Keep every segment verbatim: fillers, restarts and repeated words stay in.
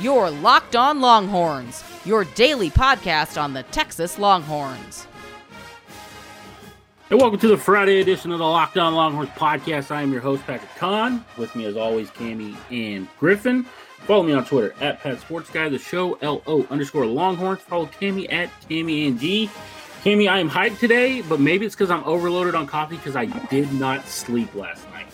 Your Locked On Longhorns, your daily podcast on the Texas Longhorns. And welcome to the Friday edition of the Locked On Longhorns podcast. I am your host, Patrick Kahn. With me, as always, Cammy and Griffin. Follow me on Twitter at PatSportsGuy, the show, L O underscore Longhorns. Follow Cammy at Cammy and G. Cammy, I am hyped today, but maybe it's because I'm overloaded on coffee because I did not sleep last night.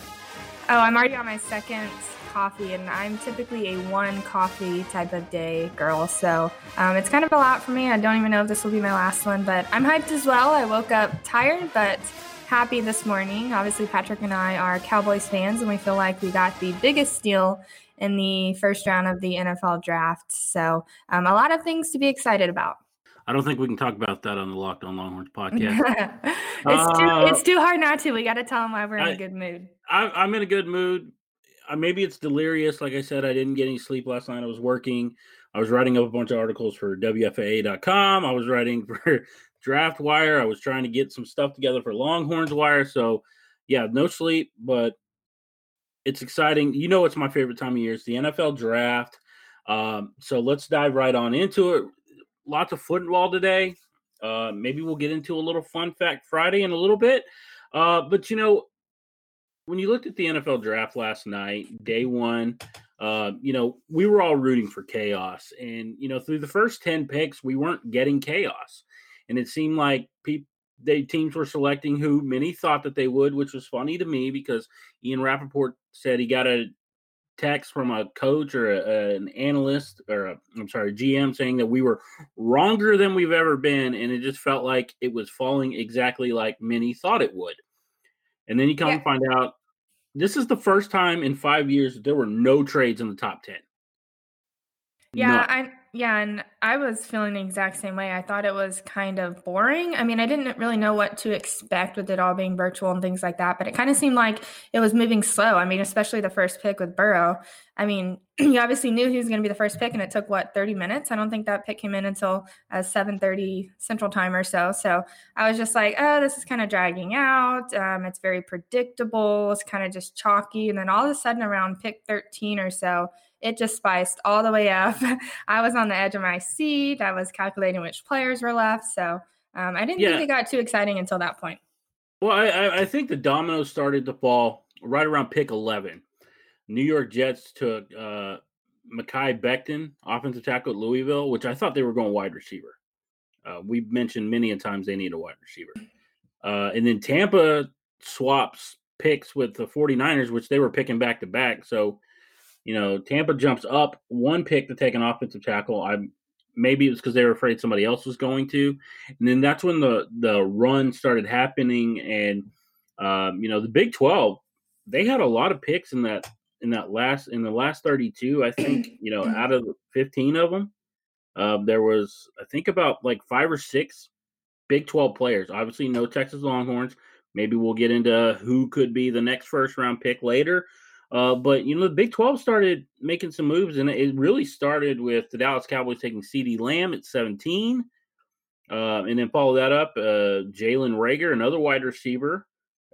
Oh, I'm already on my second coffee, and I'm typically a one coffee type of day girl, so um, it's kind of a lot for me. I don't even know if this will be my last one, but I'm hyped as well. I woke up tired but happy this morning. Obviously, Patrick and I are Cowboys fans, and we feel like we got the biggest steal in the first round of the N F L draft, so um, a lot of things to be excited about. I don't think we can talk about that on the Locked On Longhorns podcast. it's, uh, too, it's too hard not to. We got to tell them why we're in I, a good mood. I, I'm in a good mood. I, maybe it's delirious. Like I said, I didn't get any sleep last night. I was working. I was writing up a bunch of articles for W F A A dot com. I was writing for DraftWire. I was trying to get some stuff together for Longhorns Wire. So, yeah, no sleep, but it's exciting. You know, it's my favorite time of year. It's the N F L draft. Um, so let's dive right on into it. Lots of football today. Uh, maybe we'll get into a little fun fact Friday in a little bit. Uh, but, you know, when you looked at the N F L draft last night, day one, uh, you know, we were all rooting for chaos. And, you know, through the first ten picks, we weren't getting chaos. And it seemed like pe- they, teams were selecting who many thought that they would, which was funny to me because Ian Rapoport said he got a text from a coach or a, an analyst or a, I'm sorry, G M saying that we were wronger than we've ever been. And it just felt like it was falling exactly like many thought it would. And then you come yeah. and find out this is the first time in five years that there were no trades in the top ten. Yeah. I, yeah. And I was feeling the exact same way. I thought it was kind of boring. I mean, I didn't really know what to expect with it all being virtual and things like that, but it kind of seemed like it was moving slow. I mean, especially the first pick with Burrow. I mean, you obviously knew he was going to be the first pick, and it took, what, thirty minutes? I don't think that pick came in until uh, seven thirty Central Time or so. So I was just like, oh, this is kind of dragging out. Um, it's very predictable. It's kind of just chalky. And then all of a sudden around pick thirteen or so, it just spiced all the way up. I was on the edge of my seat. I was calculating which players were left. So um, I didn't yeah. think it got too exciting until that point. Well, I, I think the dominoes started to fall right around pick eleven. New York Jets took uh, Makai Becton, offensive tackle at Louisville, which I thought they were going wide receiver. Uh, we've mentioned many a times they need a wide receiver. Uh, and then Tampa swaps picks with the 49ers, which they were picking back-to-back. So, you know, Tampa jumps up one pick to take an offensive tackle. I Maybe it was because they were afraid somebody else was going to. And then that's when the, the run started happening. And, um, you know, the Big twelve, they had a lot of picks in that – in that last, in the last thirty-two, I think, you know, out of fifteen of them, uh, there was, I think about like five or six Big twelve players. Obviously no Texas Longhorns. Maybe we'll get into who could be the next first round pick later. Uh, but, you know, the Big twelve started making some moves, and it really started with the Dallas Cowboys taking CeeDee Lamb at seventeen. Uh, and then follow that up, uh, Jalen Rager, another wide receiver,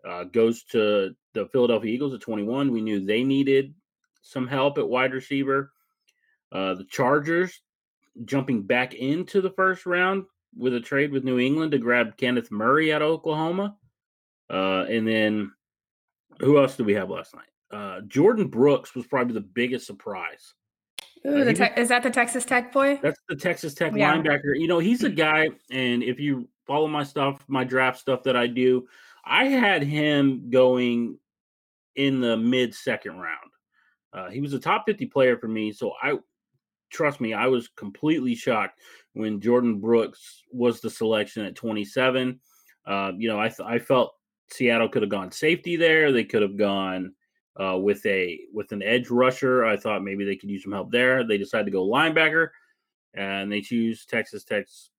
uh, goes to the Philadelphia Eagles at twenty-one. We knew they needed some help at wide receiver. Uh, the Chargers jumping back into the first round with a trade with New England to grab Kenneth Murray out of Oklahoma. Uh, and then who else did we have last night? Uh, Jordan Brooks was probably the biggest surprise. Ooh, uh, the te- was, is that the Texas Tech boy? That's the Texas Tech yeah. linebacker. You know, he's a guy, and if you follow my stuff, my draft stuff that I do, I had him going in the mid-second round. Uh, he was a top fifty player for me, so I trust me, I was completely shocked when Jordan Brooks was the selection at twenty-seven. Uh, you know, I th- I felt Seattle could have gone safety there. They could have gone uh, with a with an edge rusher. I thought maybe they could use some help there. They decided to go linebacker, and they choose Texas Tech's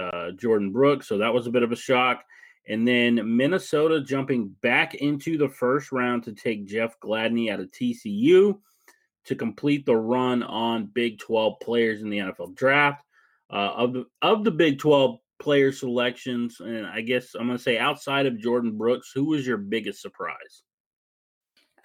uh, Jordan Brooks, so that was a bit of a shock. And then Minnesota jumping back into the first round to take Jeff Gladney out of T C U to complete the run on Big twelve players in the N F L draft. Uh, of, the, of the Big twelve player selections, and I guess I'm going to say outside of Jordan Brooks, who was your biggest surprise?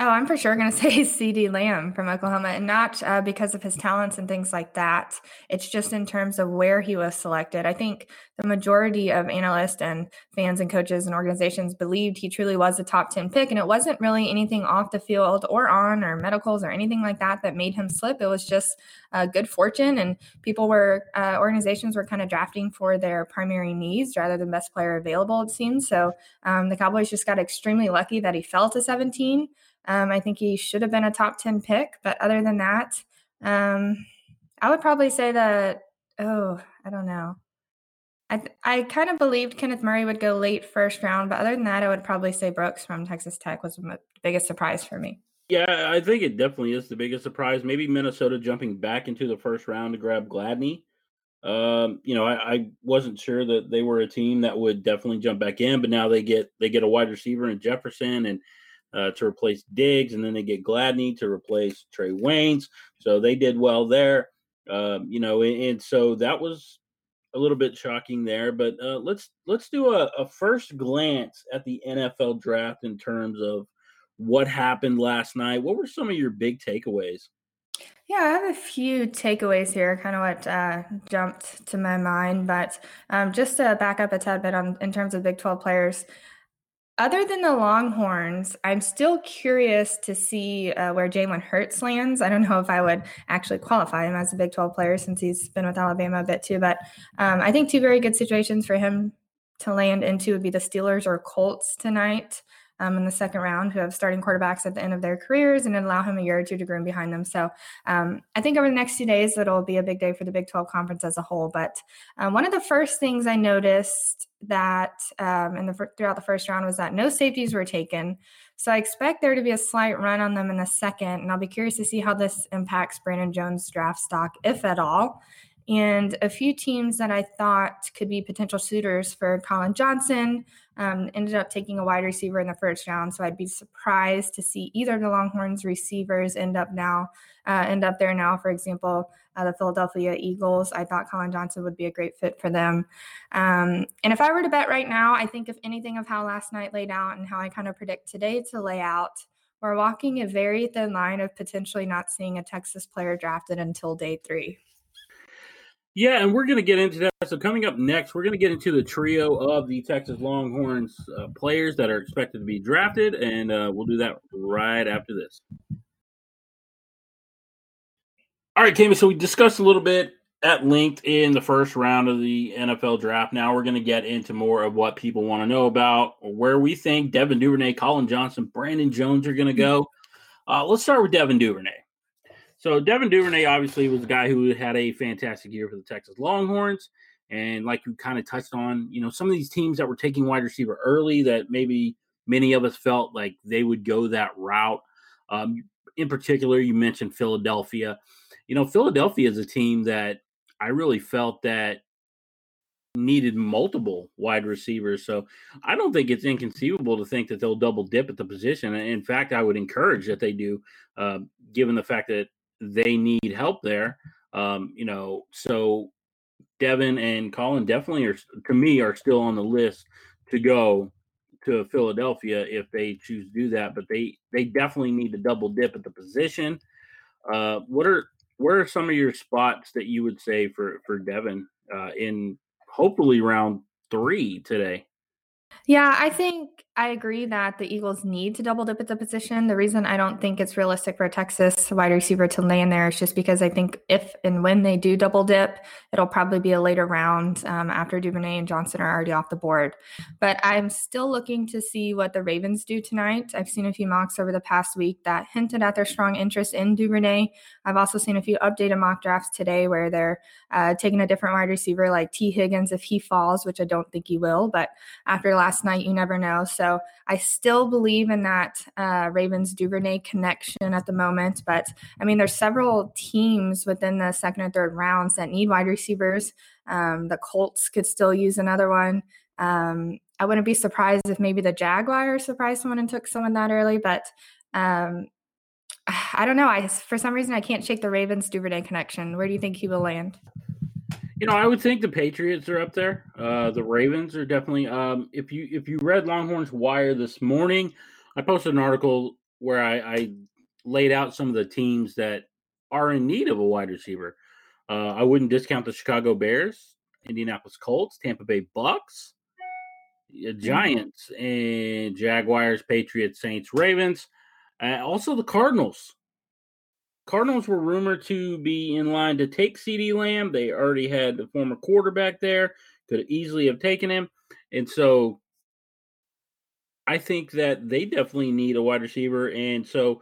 Oh, I'm for sure going to say CeeDee Lamb from Oklahoma, and not uh, because of his talents and things like that. It's just in terms of where he was selected. I think the majority of analysts and fans and coaches and organizations believed he truly was a top ten pick, and it wasn't really anything off the field or on or medicals or anything like that that made him slip. It was just uh, good fortune, and people were uh, organizations were kind of drafting for their primary needs rather than best player available, it seems. So um, the Cowboys just got extremely lucky that he fell to seventeen. Um, I think he should have been a top ten pick, but other than that, um, I would probably say that, oh, I don't know. I th- I kind of believed Kenneth Murray would go late first round, but other than that, I would probably say Brooks from Texas Tech was the biggest surprise for me. Yeah, I think it definitely is the biggest surprise. Maybe Minnesota jumping back into the first round to grab Gladney. Um, you know, I, I wasn't sure that they were a team that would definitely jump back in, but now they get they get a wide receiver in Jefferson and Uh, to replace Diggs, and then they get Gladney to replace Trey Waynes. So they did well there, um, you know, and, and so that was a little bit shocking there. But uh, let's let's do a, a first glance at the N F L draft in terms of what happened last night. What were some of your big takeaways? Yeah, I have a few takeaways here, kind of what uh, jumped to my mind. But um, just to back up a tad bit on in terms of Big twelve players, other than the Longhorns, I'm still curious to see uh, where Jalen Hurts lands. I don't know if I would actually qualify him as a Big twelve player since he's been with Alabama a bit too, but um, I think two very good situations for him to land into would be the Steelers or Colts tonight um, in the second round, who have starting quarterbacks at the end of their careers, and allow him a year or two to groom behind them. So um, I think over the next few days, it'll be a big day for the Big twelve conference as a whole. But uh, one of the first things I noticed that um, and the, throughout the first round was that no safeties were taken. So I expect there to be a slight run on them in the second, and I'll be curious to see how this impacts Brandon Jones' draft stock, if at all. And a few teams that I thought could be potential suitors for Colin Johnson um, ended up taking a wide receiver in the first round. So I'd be surprised to see either the Longhorns receivers end up now, uh, end up there now. For example, uh, the Philadelphia Eagles, I thought Colin Johnson would be a great fit for them. Um, and if I were to bet right now, I think if anything of how last night laid out and how I kind of predict today to lay out, we're walking a very thin line of potentially not seeing a Texas player drafted until day three. Yeah, and we're going to get into that. So coming up next, we're going to get into the trio of the Texas Longhorns uh, players that are expected to be drafted, and uh, we'll do that right after this. All right, Cammy, so we discussed a little bit at length in the first round of the N F L draft. Now we're going to get into more of what people want to know about, where we think Devin Duvernay, Colin Johnson, Brandon Jones are going to go. Uh, let's start with Devin Duvernay. So Devin Duvernay obviously was a guy who had a fantastic year for the Texas Longhorns. And like you kind of touched on, you know, some of these teams that were taking wide receiver early that maybe many of us felt like they would go that route. Um, in particular, you mentioned Philadelphia. You know, Philadelphia is a team that I really felt that needed multiple wide receivers. So I don't think it's inconceivable to think that they'll double dip at the position. In fact, I would encourage that they do, uh, given the fact that they need help there. Um, you know, so Devin and Colin definitely are, to me, are still on the list to go to Philadelphia if they choose to do that, but they, they definitely need to double dip at the position. Uh, what are, where are some of your spots that you would say for, for Devin uh, in hopefully round three today? Yeah, I think I agree that the Eagles need to double dip at the position. The reason I don't think it's realistic for a Texas wide receiver to land there is just because I think if and when they do double dip, it'll probably be a later round um, after Duvernay and Johnson are already off the board. But I'm still looking to see what the Ravens do tonight. I've seen a few mocks over the past week that hinted at their strong interest in Duvernay. I've also seen a few updated mock drafts today where they're uh, taking a different wide receiver like T. Higgins if he falls, which I don't think he will, but after last night, you never know. So So I still believe in that uh, Ravens-Duvernay connection at the moment. But, I mean, there's several teams within the second and third rounds that need wide receivers. Um, the Colts could still use another one. Um, I wouldn't be surprised if maybe the Jaguars surprised someone and took someone that early. But um, I don't know. I For some reason, I can't shake the Ravens-Duvernay connection. Where do you think he will land? You know, I would think the Patriots are up there. Uh, the Ravens are definitely um, – if you if you read Longhorns Wire this morning, I posted an article where I, I laid out some of the teams that are in need of a wide receiver. Uh, I wouldn't discount the Chicago Bears, Indianapolis Colts, Tampa Bay Bucks, Giants, and Jaguars, Patriots, Saints, Ravens, uh, also the Cardinals. Cardinals were rumored to be in line to take CeeDee Lamb. They already had the former quarterback there, could easily have taken him. And so I think that they definitely need a wide receiver. And so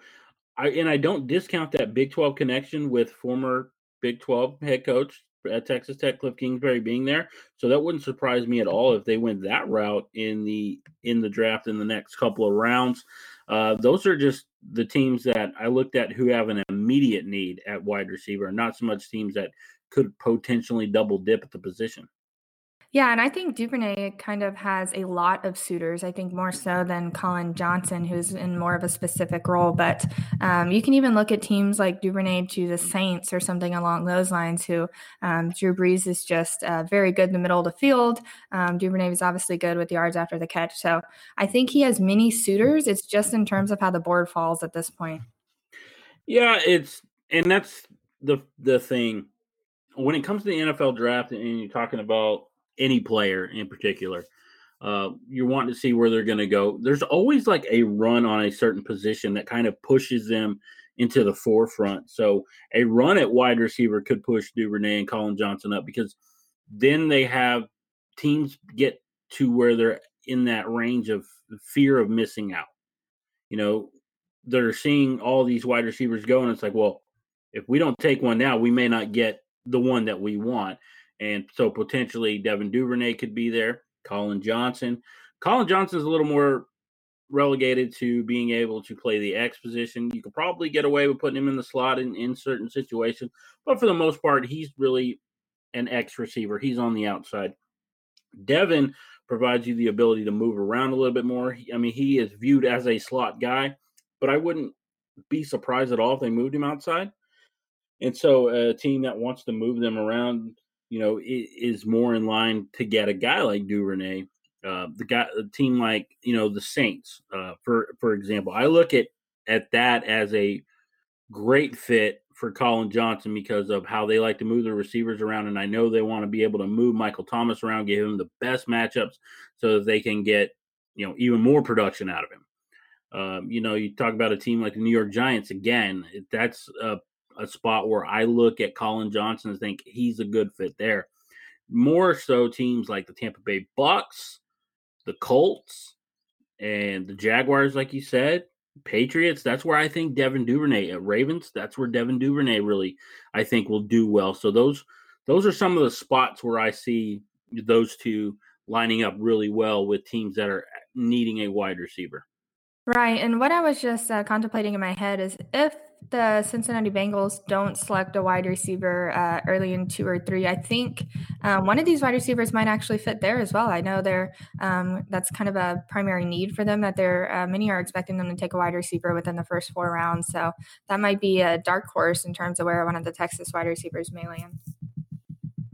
I and I don't discount that Big twelve connection with former Big twelve head coach at Texas Tech, Cliff Kingsbury, being there. So that wouldn't surprise me at all if they went that route in the in the draft in the next couple of rounds. Uh, those are just the teams that I looked at who have an immediate need at wide receiver, not so much teams that could potentially double dip at the position. Yeah, and I think Duvernay kind of has a lot of suitors, I think more so than Colin Johnson, who's in more of a specific role. But um, you can even look at teams like Duvernay to the Saints or something along those lines, who um, Drew Brees is just uh, very good in the middle of the field. Um, Duvernay is obviously good with yards after the catch. So I think he has many suitors. It's just in terms of how the board falls at this point. Yeah, it's and that's the the thing. When it comes to the N F L draft and you're talking about any player in particular, uh, you're wanting to see where they're going to go. There's always like a run on a certain position that kind of pushes them into the forefront. So a run at wide receiver could push Duvernay and Colin Johnson up, because then they have teams get to where they're in that range of fear of missing out. You know, they're seeing all these wide receivers go, and it's like, well, if we don't take one now, we may not get the one that we want. And so potentially Devin Duvernay could be there, Colin Johnson. Colin Johnson's a little more relegated to being able to play the X position. You could probably get away with putting him in the slot in, in certain situations, but for the most part, he's really an X receiver. He's on the outside. Devin provides you the ability to move around a little bit more. I mean, he is viewed as a slot guy, but I wouldn't be surprised at all if they moved him outside. And so a team that wants to move them around, you know, it is more in line to get a guy like Duvernay, uh, the guy, a team like, you know, the Saints, uh, for for example. I look at, at that as a great fit for Colin Johnson because of how they like to move their receivers around, and I know they want to be able to move Michael Thomas around, give him the best matchups so that they can get, you know, even more production out of him. Um, you know, you talk about a team like the New York Giants, again, that's a a spot where I look at Colin Johnson and think he's a good fit there. More so teams like the Tampa Bay Bucks, the Colts, and the Jaguars, like you said, Patriots, that's where I think Devin Duvernay, at Ravens, that's where Devin Duvernay really, I think, will do well. So those those are some of the spots where I see those two lining up really well with teams that are needing a wide receiver. Right, and what I was just uh, contemplating in my head is if the Cincinnati Bengals don't select a wide receiver uh, early in two or three, I think um, one of these wide receivers might actually fit there as well. I know they're um, that's kind of a primary need for them, that they're uh, many are expecting them to take a wide receiver within the first four rounds. So that might be a dark horse in terms of where one of the Texas wide receivers may land.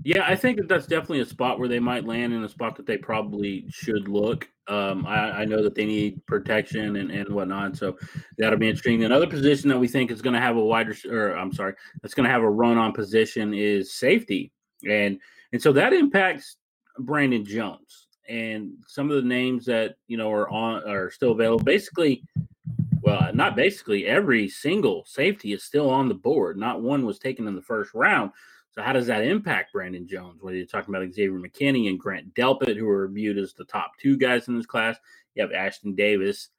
Yeah, I think that that's definitely a spot where they might land, in a spot that they probably should look. Um, I, I know that they need protection and, and whatnot, so that'll be interesting. Another position that we think is going to have a wide – or I'm sorry, that's going to have a run-on position is safety. And and so that impacts Brandon Jones and some of the names that, you know, are on are still available. Basically – well, not basically. Every single safety is still on the board. Not one was taken in the first round. So how does that impact Brandon Jones? Whether you're talking about Xavier McKinney and Grant Delpit, who are viewed as the top two guys in this class, you have Ashton Davis,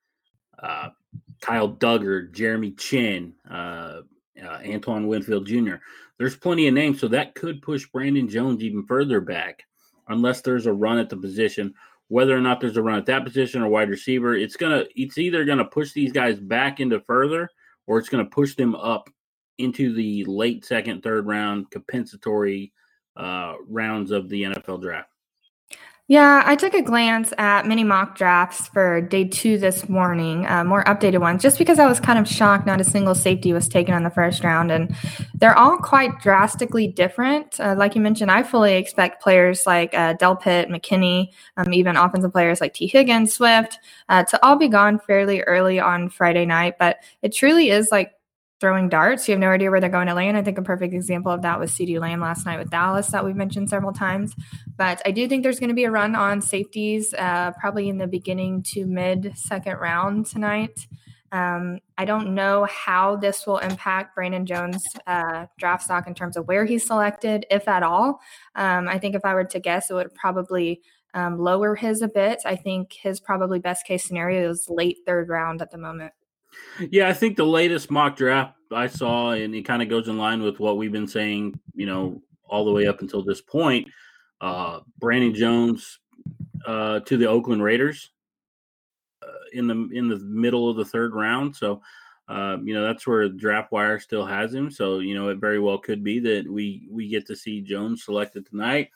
uh, Kyle Duggar, Jeremy Chin, uh, uh, Antoine Winfield Junior There's plenty of names, so that could push Brandon Jones even further back, unless there's a run at the position. Whether or not there's a run at that position or wide receiver, it's gonna it's either gonna push these guys back into further, or it's gonna push them up into the late second, third round compensatory uh, rounds of the N F L draft. Yeah, I took a glance at many mock drafts for day two this morning, uh, more updated ones, just because I was kind of shocked not a single safety was taken on the first round. And they're all quite drastically different. Uh, like you mentioned, I fully expect players like uh, Delpit, McKinney, um, even offensive players like T. Higgins, Swift, uh, to all be gone fairly early on Friday night. But it truly is like throwing darts. You have no idea where they're going to land. I think a perfect example of that was CeeDee Lamb last night with Dallas that we've mentioned several times. But I do think there's going to be a run on safeties uh, probably in the beginning to mid-second round tonight. Um, I don't know how this will impact Brandon Jones' uh, draft stock in terms of where he's selected, if at all. Um, I think if I were to guess, it would probably um, lower his a bit. I think his probably best-case scenario is late third round at the moment. Yeah, I think the latest mock draft I saw, and it kind of goes in line with what we've been saying, you know, all the way up until this point, uh, Brandon Jones uh, to the Oakland Raiders uh, in the in the middle of the third round. So, uh, you know, that's where DraftWire still has him. So, you know, it very well could be that we, we get to see Jones selected tonight.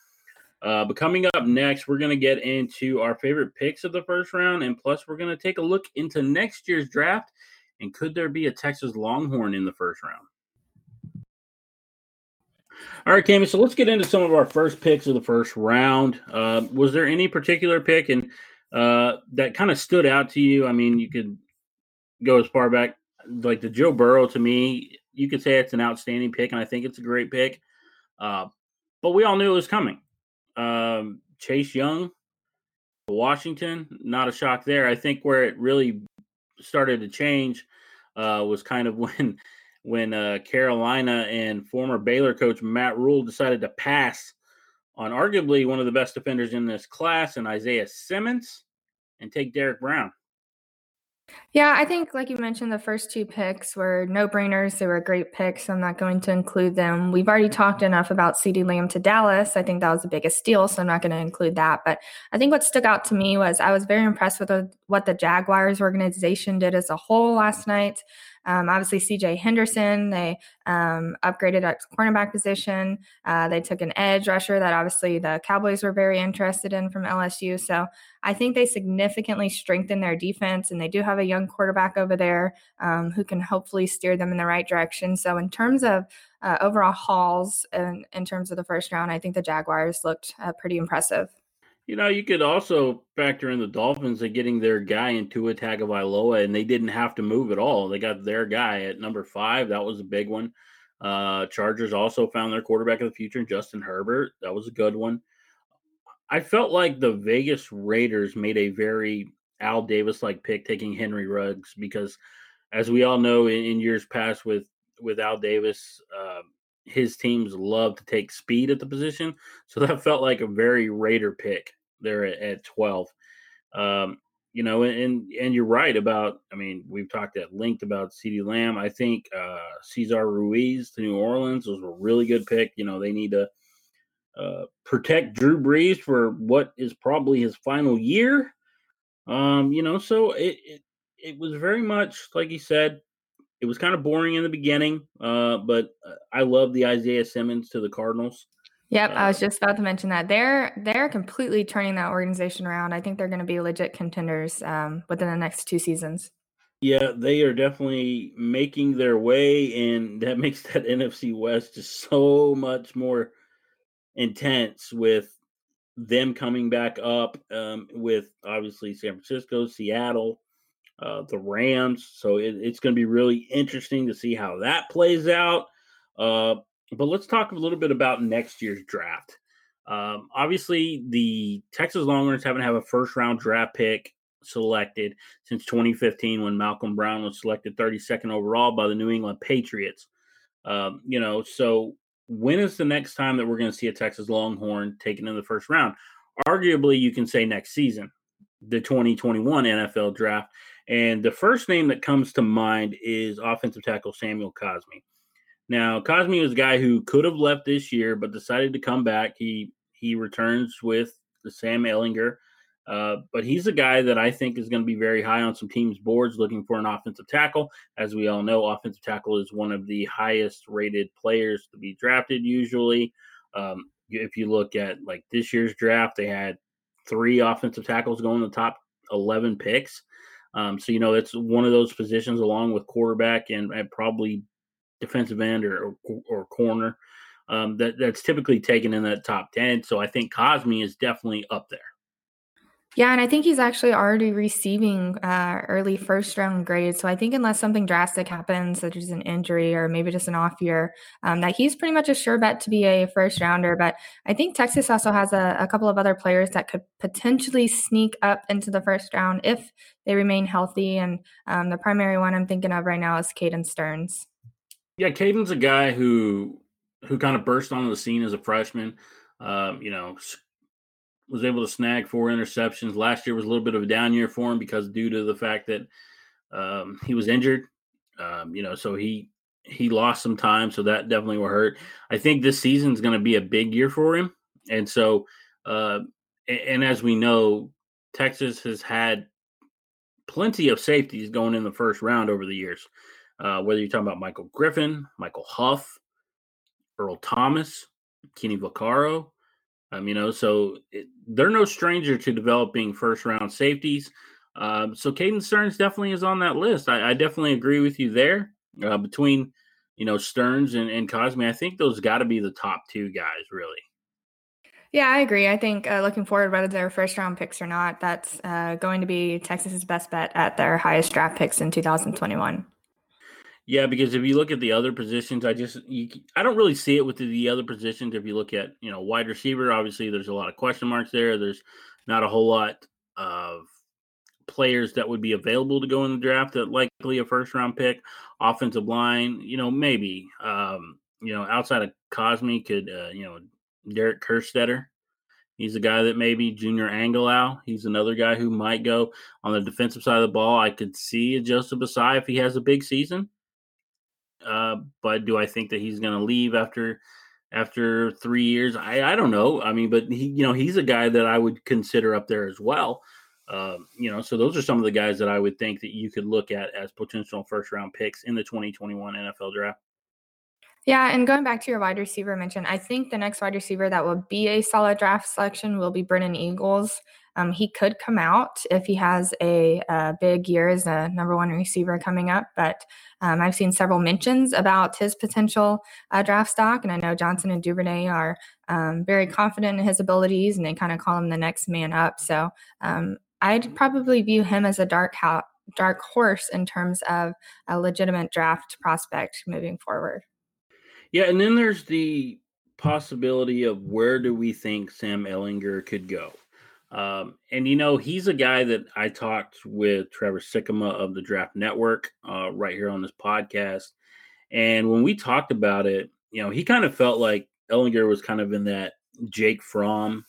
Uh, but coming up next, we're going to get into our favorite picks of the first round, and plus we're going to take a look into next year's draft, and could there be a Texas Longhorn in the first round? All right, Cammy, so let's get into some of our first picks of the first round. Uh, was there any particular pick and uh, that kind of stood out to you? I mean, you could go as far back, like the Joe Burrow to me, you could say it's an outstanding pick, and I think it's a great pick. Uh, but we all knew it was coming. Um, Chase Young, Washington, not a shock there. I think where it really started to change uh, was kind of when when uh, Carolina and former Baylor coach Matt Rule decided to pass on arguably one of the best defenders in this class, and Isaiah Simmons, and take Derrick Brown. Yeah, I think, like you mentioned, the first two picks were no-brainers. They were great picks. I'm not going to include them. We've already talked enough about CeeDee Lamb to Dallas. I think that was the biggest steal, so I'm not going to include that. But I think what stuck out to me was I was very impressed with the, what the Jaguars organization did as a whole last night. Um, obviously, C J Henderson, they um, upgraded at cornerback position. Uh, they took an edge rusher that obviously the Cowboys were very interested in from L S U. So I think they significantly strengthened their defense, and they do have a young quarterback over there um, who can hopefully steer them in the right direction. So in terms of uh, overall hauls and in terms of the first round, I think the Jaguars looked uh, pretty impressive. You know, you could also factor in the Dolphins at getting their guy in Tua Tagovailoa, and they didn't have to move at all. They got their guy at number five. That was a big one. Uh, Chargers also found their quarterback of the future, Justin Herbert. That was a good one. I felt like the Vegas Raiders made a very Al Davis-like pick, taking Henry Ruggs, because as we all know in, in years past with, with Al Davis, uh, his teams love to take speed at the position. So that felt like a very Raider pick there at, at twelve. Um, you know, and and you're right about, I mean, we've talked at length about CeeDee Lamb. I think uh, Cesar Ruiz to New Orleans was a really good pick. You know, they need to uh, protect Drew Brees for what is probably his final year. Um, you know, so it, it, it was very much, like you said, it was kind of boring in the beginning, uh, but I love the Isaiah Simmons to the Cardinals. Yep, uh, I was just about to mention that. They're they're completely turning that organization around. I think they're going to be legit contenders um, within the next two seasons. Yeah, they are definitely making their way, and that makes that N F C West just so much more intense with them coming back up um, with, obviously, San Francisco, Seattle, Uh, the Rams. So it, it's going to be really interesting to see how that plays out. Uh, but let's talk a little bit about next year's draft. Um, obviously, the Texas Longhorns haven't had a first-round draft pick selected since twenty fifteen when Malcolm Brown was selected thirty-second overall by the New England Patriots. Um, you know, so when is the next time that we're going to see a Texas Longhorn taken in the first round? Arguably, you can say next season, the twenty twenty-one N F L draft. And the first name that comes to mind is offensive tackle Samuel Cosmi. Now, Cosmi was a guy who could have left this year, but decided to come back. He he returns with the Sam Ehlinger. Uh, but he's a guy that I think is going to be very high on some teams' boards looking for an offensive tackle. As we all know, offensive tackle is one of the highest-rated players to be drafted usually. Um, if you look at, like, this year's draft, they had three offensive tackles go in the top eleven picks. Um, so, you know, it's one of those positions along with quarterback and, and probably defensive end or, or, or corner um, that, that's typically taken in that top ten. So I think Cosme is definitely up there. Yeah, and I think he's actually already receiving uh, early first-round grades. So I think unless something drastic happens, such as an injury or maybe just an off year, um, that he's pretty much a sure bet to be a first-rounder. But I think Texas also has a, a couple of other players that could potentially sneak up into the first round if they remain healthy. And um, the primary one I'm thinking of right now is Caden Stearns. Yeah, Caden's a guy who who kind of burst onto the scene as a freshman, um, you know, was able to snag four interceptions. Last year was a little bit of a down year for him because due to the fact that um, he was injured, um, you know, so he he lost some time, so that definitely will hurt. I think this season's going to be a big year for him. And so, uh, and, and as we know, Texas has had plenty of safeties going in the first round over the years, uh, whether you're talking about Michael Griffin, Michael Huff, Earl Thomas, Kenny Vaccaro. Um, you know, so it, they're no stranger to developing first-round safeties. Um, so Caden Stearns definitely is on that list. I, I definitely agree with you there. Uh, between, you know, Stearns and, and Cosme, I think those got to be the top two guys, really. Yeah, I agree. I think uh, looking forward, whether they're first-round picks or not, that's uh, going to be Texas's best bet at their highest draft picks in two thousand twenty-one. Yeah, because if you look at the other positions, I just you, I don't really see it with the, the other positions. If you look at, you know, wide receiver, obviously there's a lot of question marks there. There's not a whole lot of players that would be available to go in the draft that likely a first round pick. Offensive line, you know, maybe, um, you know, outside of Cosme could, uh, you know, Derek Kerstetter. He's a guy that maybe Junior Angelau. He's another guy who might go on the defensive side of the ball. I could see a Joseph Asai if he has a big season. Uh, but do I think that he's going to leave after after three years? I, I don't know. I mean, but he, you know, he's a guy that I would consider up there as well. Um, you know, so those are some of the guys that I would think that you could look at as potential first round picks in the twenty twenty-one N F L draft. Yeah, and going back to your wide receiver mention, I think the next wide receiver that will be a solid draft selection will be Brennan Eagles. Um, he could come out if he has a, a big year as a number one receiver coming up, but um, I've seen several mentions about his potential uh, draft stock, and I know Johnson and Duvernay are um, very confident in his abilities, and they kind of call him the next man up. So um, I'd probably view him as a dark, ho- dark horse in terms of a legitimate draft prospect moving forward. Yeah, and then there's the possibility of where do we think Sam Ehlinger could go? Um, and, you know, he's a guy that I talked with Trevor Sikkema of the Draft Network uh, right here on this podcast. And when we talked about it, you know, he kind of felt like Ehlinger was kind of in that Jake Fromm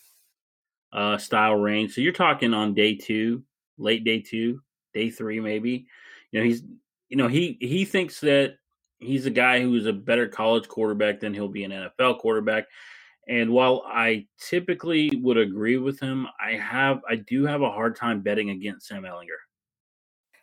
uh, style range. So you're talking on day two, late day two, day three, maybe. You know, he's, you know, he, he thinks that he's a guy who is a better college quarterback than he'll be an N F L quarterback. And while I typically would agree with him, I have I do have a hard time betting against Sam Ehlinger.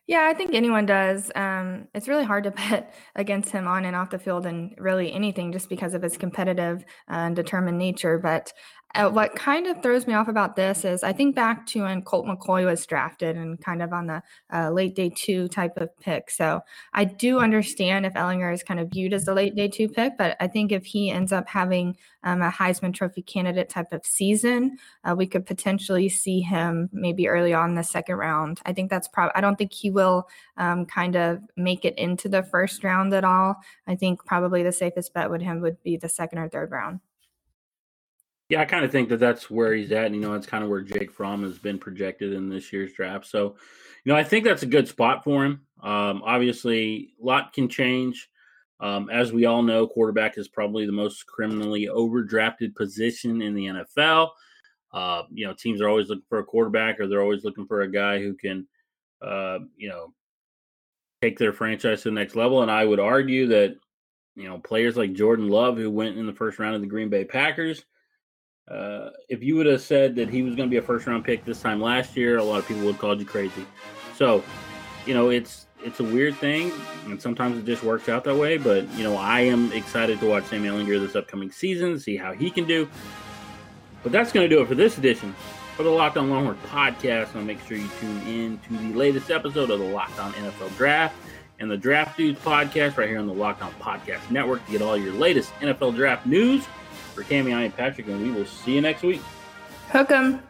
Yeah, I think anyone does. Um, it's really hard to bet against him on and off the field and really anything just because of his competitive and determined nature. But uh, what kind of throws me off about this is I think back to when Colt McCoy was drafted and kind of on the uh, late day two type of pick. So I do understand if Ehlinger is kind of viewed as the late day two pick, but I think if he ends up having um, a Heisman Trophy candidate type of season, uh, we could potentially see him maybe early on in the second round. I think that's probably, I don't think he will um, kind of make it into the first round at all. I think probably the safest bet with him would be the second or third round. Yeah, I kind of think that that's where he's at. And, you know, that's kind of where Jake Fromm has been projected in this year's draft. So, you know, I think that's a good spot for him. Um, obviously, a lot can change. Um, as we all know, quarterback is probably the most criminally overdrafted position in the N F L. Uh, you know, teams are always looking for a quarterback or they're always looking for a guy who can, uh, you know, take their franchise to the next level. And I would argue that, you know, players like Jordan Love, who went in the first round of the Green Bay Packers, Uh, if you would have said that he was going to be a first-round pick this time last year, a lot of people would have called you crazy. So, you know, it's it's a weird thing, and sometimes it just works out that way. But, you know, I am excited to watch Sam Ehlinger this upcoming season, see how he can do. But that's going to do it for this edition for the Locked On Longhorns podcast. So make sure you tune in to the latest episode of the Locked On N F L Draft and the Draft Dudes podcast right here on the Locked On Podcast Network to get all your latest N F L draft news. For Cammy, I am Patrick, and we will see you next week. Hook 'em.